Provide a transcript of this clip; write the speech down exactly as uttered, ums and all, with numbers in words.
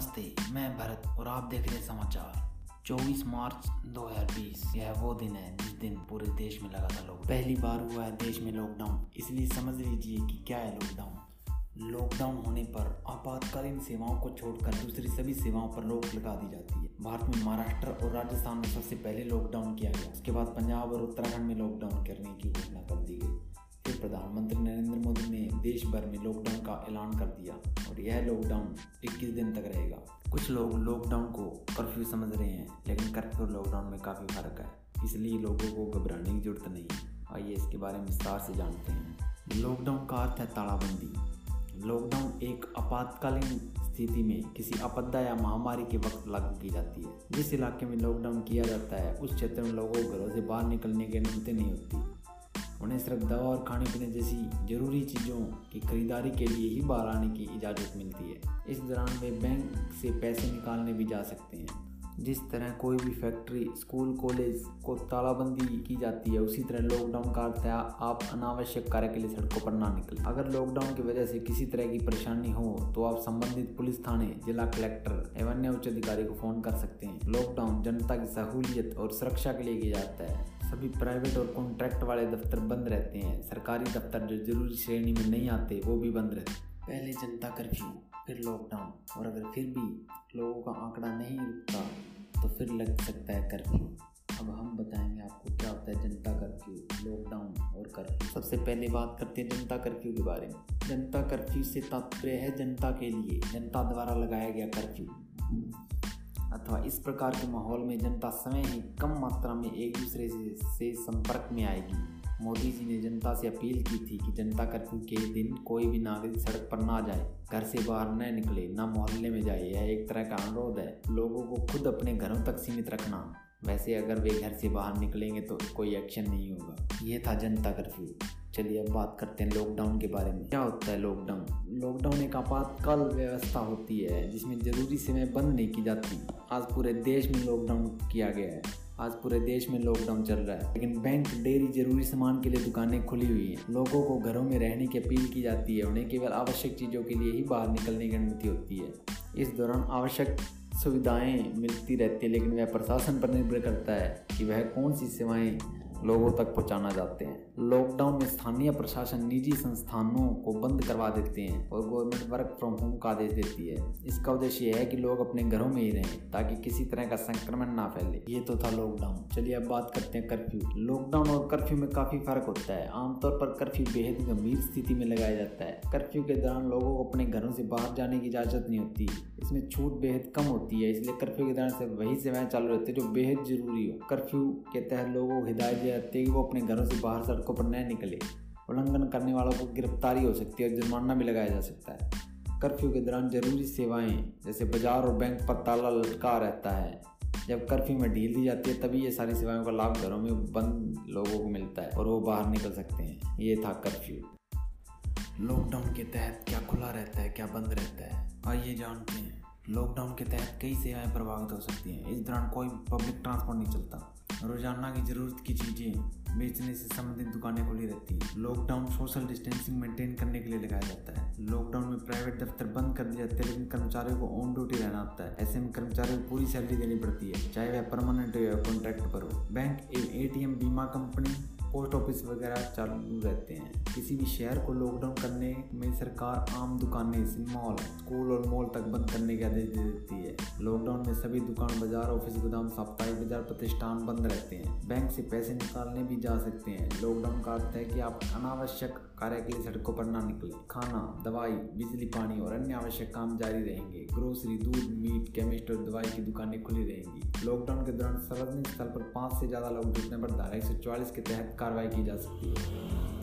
नमस्ते, मैं भरत और आप देख रहे हैं समाचार। चौबीस मार्च दो हज़ार बीस यह वो दिन है जिस दिन पूरे देश में लगा था लॉकडाउन। पहली बार हुआ है देश में लॉकडाउन, इसलिए समझ लीजिए कि क्या है लॉकडाउन। लॉकडाउन होने पर आपातकालीन सेवाओं को छोड़कर दूसरी सभी सेवाओं पर रोक लगा दी जाती है। भारत में महाराष्ट्र और राजस्थान में सबसे पहले लॉकडाउन किया गया, उसके बाद पंजाब और उत्तराखंड में लॉकडाउन करने की घोषणा कर दी गई। फिर प्रधानमंत्री नरेंद्र मोदी ने देश भर में लॉकडाउन का ऐलान कर दिया और यह लॉकडाउन इक्कीस दिन तक रहेगा। कुछ लोग लॉकडाउन को कर्फ्यू समझ रहे हैं, लेकिन कर्फ्यू और लॉकडाउन में काफ़ी फर्क है, इसलिए लोगों को घबराने की जरूरत नहीं है। आइए इसके बारे में विस्तार से जानते हैं। लॉकडाउन का अर्थ है तालाबंदी। लॉकडाउन एक आपातकालीन स्थिति में किसी आपदा या महामारी के वक्त लागू की जाती है। जिस इलाके में लॉकडाउन किया जाता है उस क्षेत्र में लोगों को घरों से बाहर निकलने की अनुमति नहीं होती। उन्हें सिर्फ दवा और खाने पीने जैसी जरूरी चीज़ों की खरीदारी के लिए ही बाहर आने की इजाज़त मिलती है। इस दौरान वे बैंक से पैसे निकालने भी जा सकते हैं। जिस तरह कोई भी फैक्ट्री, स्कूल, कॉलेज को तालाबंदी की जाती है, उसी तरह लॉकडाउन का अर्थ है आप अनावश्यक कार्य के लिए सड़कों पर ना निकलें। अगर लॉकडाउन की वजह से किसी तरह की परेशानी हो तो आप संबंधित पुलिस थाने, जिला कलेक्टर एवं अन्य उच्च अधिकारी को फ़ोन कर सकते हैं। लॉकडाउन जनता की सहूलियत और सुरक्षा के लिए किया जाता है। सभी प्राइवेट और कॉन्ट्रैक्ट वाले दफ्तर बंद रहते हैं। सरकारी दफ्तर जो जरूरी श्रेणी में नहीं आते वो भी बंद रहते हैं। पहले जनता कर्फ्यू, फिर लॉकडाउन, और अगर फिर भी लोगों का आंकड़ा नहीं रुकता तो फिर लग सकता है कर्फ्यू। अब हम बताएंगे आपको क्या होता है जनता कर्फ्यू, लॉकडाउन और कर्फ्यू। सबसे पहले बात करते हैं जनता कर्फ्यू के बारे में। जनता कर्फ्यू से तात्पर्य है जनता के लिए जनता द्वारा लगाया गया कर्फ्यू अथवा इस प्रकार के माहौल में जनता समय ही कम मात्रा में एक दूसरे से, से संपर्क में आएगी। मोदी जी ने जनता से अपील की थी कि जनता कर्फ्यू के दिन कोई भी नागरिक सड़क पर ना जाए, घर से बाहर न निकले, ना मोहल्ले में जाए। यह एक तरह का अनुरोध है, लोगों को खुद अपने घरों तक सीमित रखना। वैसे अगर वे घर से बाहर निकलेंगे तो कोई एक्शन नहीं होगा। यह था जनता कर्फ्यू। चलिए अब बात करते हैं लॉकडाउन के बारे में। क्या होता है लॉकडाउन? लॉकडाउन एक आपातकाल व्यवस्था होती है जिसमें जरूरी सेवाएं बंद नहीं की जाती। आज पूरे देश में लॉकडाउन किया गया है, आज पूरे देश में लॉकडाउन चल रहा है, लेकिन बैंक, डेयरी, जरूरी सामान के लिए दुकानें खुली हुई हैं। लोगों को घरों में रहने की अपील की जाती है। उन्हें केवल आवश्यक चीज़ों के लिए ही बाहर निकलने की अनुमति होती है। इस दौरान आवश्यक सुविधाएँ मिलती रहती है, लेकिन वह प्रशासन पर निर्भर करता है कि वह कौन सी सेवाएँ लोगों तक पहुंचाना चाहते हैं। लॉकडाउन में स्थानीय प्रशासन निजी संस्थानों को बंद करवा देते हैं और गवर्नमेंट वर्क फ्रॉम होम का आदेश देती है। इसका उद्देश्य यह है कि लोग अपने घरों में ही रहें ताकि किसी तरह का संक्रमण ना फैले। ये तो था लॉकडाउन। चलिए अब बात करते हैं कर्फ्यू। लॉकडाउन और कर्फ्यू में काफी फर्क होता है। आमतौर पर कर्फ्यू बेहद गंभीर स्थिति में लगाया जाता है। कर्फ्यू के दौरान लोगों को अपने घरों से बाहर जाने की इजाजत नहीं होती। इसमें छूट बेहद कम होती है, इसलिए कर्फ्यू के दौरान सिर्फ वही सेवाएं चालू रहती है जो बेहद जरूरी हो। कर्फ्यू के तहत लोगों को हिदायत कि वो अपने घरों से बाहर सड़कों पर न निकले। उल्लंघन करने वालों को गिरफ्तारी हो सकती है और जुर्माना भी लगाया जा सकता है। कर्फ्यू के दौरान जरूरी सेवाएं जैसे बाजार और बैंक पर ताला लटका रहता है। जब कर्फ्यू में ढील दी जाती है तभी ये सारी सेवाओं का लाभ घरों में बंद लोगों को मिलता है और वो बाहर निकल सकते हैं। ये था कर्फ्यू। लॉकडाउन के तहत क्या खुला रहता है, क्या बंद रहता है, आइए जानते हैं। लॉकडाउन के तहत कई सेवाएं प्रभावित हो सकती हैं। इस दौरान कोई पब्लिक ट्रांसपोर्ट नहीं चलता। रोजाना की ज़रूरत की चीज़ें बेचने से संबंधित दुकानें खुली रहती हैं। लॉकडाउन सोशल डिस्टेंसिंग मेंटेन करने के लिए लगाया जाता है। लॉकडाउन में प्राइवेट दफ्तर बंद कर दिए जाते हैं, लेकिन कर्मचारियों को ऑन ड्यूटी रहना होता है। ऐसे में कर्मचारियों को पूरी सैलरी देनी पड़ती है, चाहे वह परमानेंट हो या कॉन्ट्रैक्ट पर हो। बैंक, ए टी एम, बीमा कंपनी, पोस्ट ऑफिस वगैरह चालू रहते हैं। किसी भी शहर को लॉकडाउन करने में सरकार आम दुकानें, सिनेमा हॉल, स्कूल और मॉल तक बंद करने के आदेश दे देती है। लॉकडाउन में सभी दुकान, बाजार, ऑफिस, गोदाम, साप्ताहिक बाजार, प्रतिष्ठान बंद रहते हैं। बैंक से पैसे निकालने भी जा सकते हैं। लॉकडाउन का अर्थ है कि आप अनावश्यक कार्य के लिए सड़कों पर ना निकलें। खाना, दवाई, बिजली, पानी और अन्य आवश्यक काम जारी रहेंगे। ग्रोसरी, दूध, मीट, केमिस्ट और दवाई की दुकानें खुली रहेंगी। लॉकडाउन के दौरान सार्वजनिक स्थल पर पाँच से ज़्यादा लोग जुटने पर धारा एक सौ चौवालीस के तहत कार्रवाई की जा सकती है।